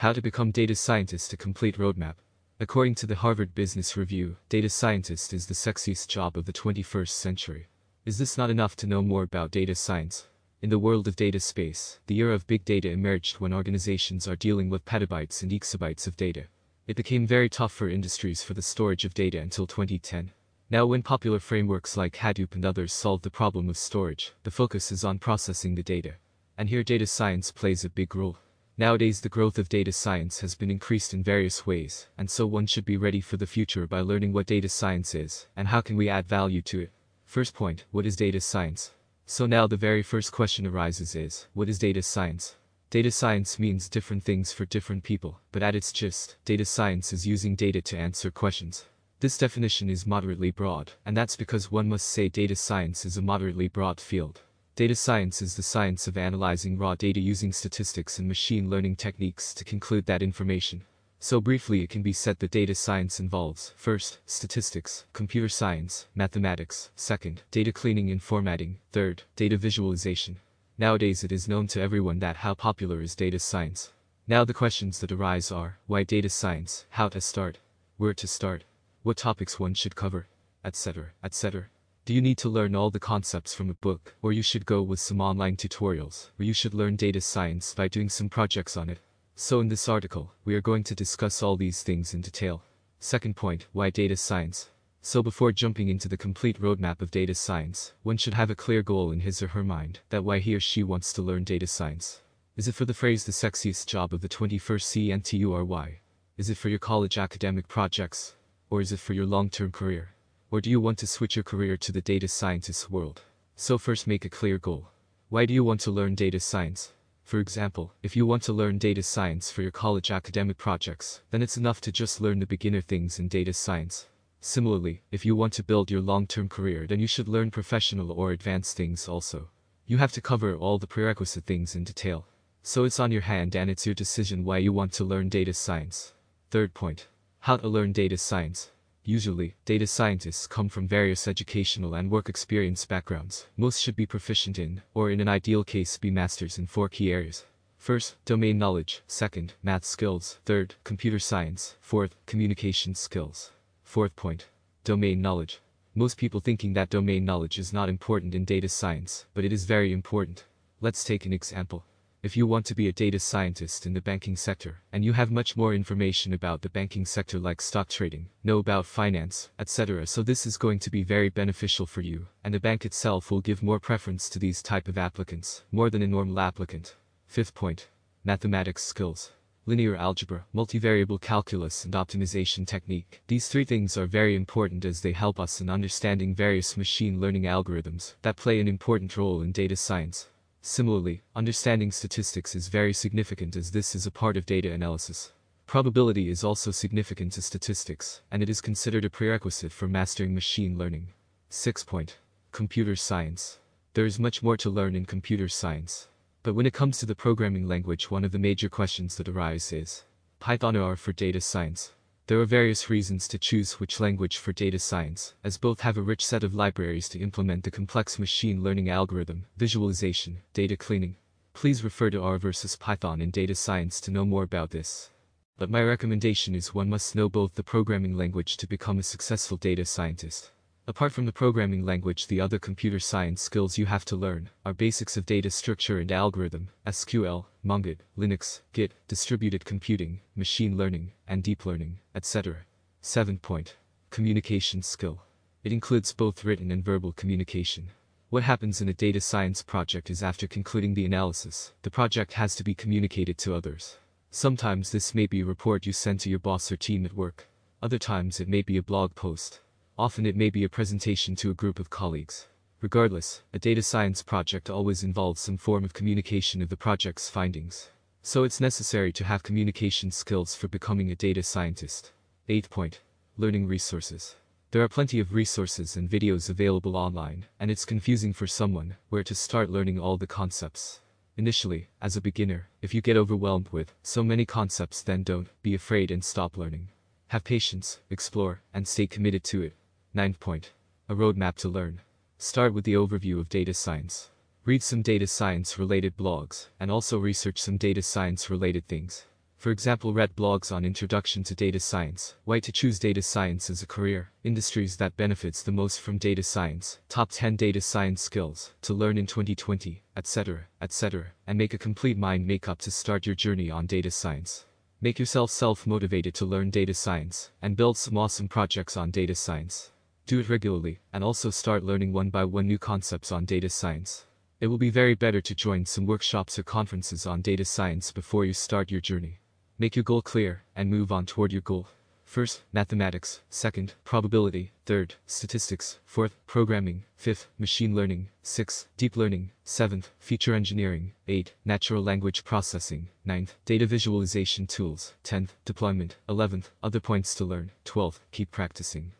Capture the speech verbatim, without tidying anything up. How to Become Data Scientist: A Complete Roadmap. According to the Harvard Business Review, data scientist is the sexiest job of the twenty-first century. Is this not enough to know more about data science? In the world of data space, the era of big data emerged when organizations are dealing with petabytes and exabytes of data. It became very tough for industries for the storage of data until twenty ten. Now, when popular frameworks like Hadoop and others solve the problem of storage, the focus is on processing the data. And here data science plays a big role. Nowadays, the growth of data science has been increased in various ways, and so one should be ready for the future by learning what data science is, and how can we add value to it. First point, what is data science? So now the very first question arises is, what is data science? Data science means different things for different people, but at its gist, data science is using data to answer questions. This definition is moderately broad, and that's because one must say data science is a moderately broad field. Data science is the science of analyzing raw data using statistics and machine learning techniques to conclude that information. So briefly, it can be said that data science involves, first, statistics, computer science, mathematics, second, data cleaning and formatting, third, data visualization. Nowadays, it is known to everyone that how popular is data science. Now the questions that arise are, why data science, how to start, where to start, what topics one should cover, et cetera, et cetera. Do you need to learn all the concepts from a book, or you should go with some online tutorials, or you should learn data science by doing some projects on it? So in this article, we are going to discuss all these things in detail. Second point, why data science? So before jumping into the complete roadmap of data science, one should have a clear goal in his or her mind that why he or she wants to learn data science. Is it for the phrase the sexiest job of the twenty-first century? Is it for your college academic projects? Or is it for your long-term career? Or do you want to switch your career to the data scientist world? So first, make a clear goal. Why do you want to learn data science? For example, if you want to learn data science for your college academic projects, then it's enough to just learn the beginner things in data science. Similarly, if you want to build your long-term career, then you should learn professional or advanced things also. You have to cover all the prerequisite things in detail. So it's on your hand and it's your decision why you want to learn data science. Third point, how to learn data science. Usually, data scientists come from various educational and work experience backgrounds. Most should be proficient in, or in an ideal case be masters in four key areas. First, domain knowledge. Second, math skills. Third, computer science. Fourth, communication skills. Fourth point, domain knowledge. Most people thinking that domain knowledge is not important in data science, but it is very important. Let's take an example. If you want to be a data scientist in the banking sector, and you have much more information about the banking sector like stock trading, know about finance, et cetera, so this is going to be very beneficial for you, and the bank itself will give more preference to these type of applicants, more than a normal applicant. Fifth point, mathematics skills. Linear algebra, multivariable calculus and optimization technique. These three things are very important as they help us in understanding various machine learning algorithms that play an important role in data science. Similarly, understanding statistics is very significant as this is a part of data analysis. Probability is also significant to statistics, and it is considered a prerequisite for mastering machine learning. Sixth point, computer science. There is much more to learn in computer science. But when it comes to the programming language, one of the major questions that arises is, Python or R for data science? There are various reasons to choose which language for data science, as both have a rich set of libraries to implement the complex machine learning algorithm, visualization, data cleaning. Please refer to R versus Python in data science to know more about this. But my recommendation is one must know both the programming language to become a successful data scientist. Apart from the programming language, the other computer science skills you have to learn are basics of data structure and algorithm, S Q L, MongoDB, Linux, Git, distributed computing, machine learning, and deep learning, et cetera. Seventh point, communication skill. It includes both written and verbal communication. What happens in a data science project is after concluding the analysis, the project has to be communicated to others. Sometimes this may be a report you send to your boss or team at work. Other times it may be a blog post. Often it may be a presentation to a group of colleagues. Regardless, a data science project always involves some form of communication of the project's findings. So it's necessary to have communication skills for becoming a data scientist. Eighth point, learning resources. There are plenty of resources and videos available online, and it's confusing for someone where to start learning all the concepts. Initially, as a beginner, if you get overwhelmed with so many concepts, then don't be afraid and stop learning. Have patience, explore, and stay committed to it. Ninth point, a roadmap to learn. Start with the overview of data science. Read some data science related blogs, and also research some data science related things. For example, read blogs on Introduction to Data Science, Why to Choose Data Science as a Career, Industries that Benefits the Most from Data Science, Top ten Data Science Skills to Learn in twenty twenty, et cetera, et cetera, and make a complete mind makeup to start your journey on data science. Make yourself self-motivated to learn data science, and build some awesome projects on data science. Do it regularly, and also start learning one by one new concepts on data science. It will be very better to join some workshops or conferences on data science before you start your journey. Make your goal clear, and move on toward your goal. First, mathematics. Second, probability. Third, statistics. Fourth, programming. Fifth, machine learning. Sixth, deep learning. Seventh, feature engineering. Eighth, natural language processing. Ninth, data visualization tools. Tenth, deployment. Eleventh, other points to learn. Twelfth, keep practicing.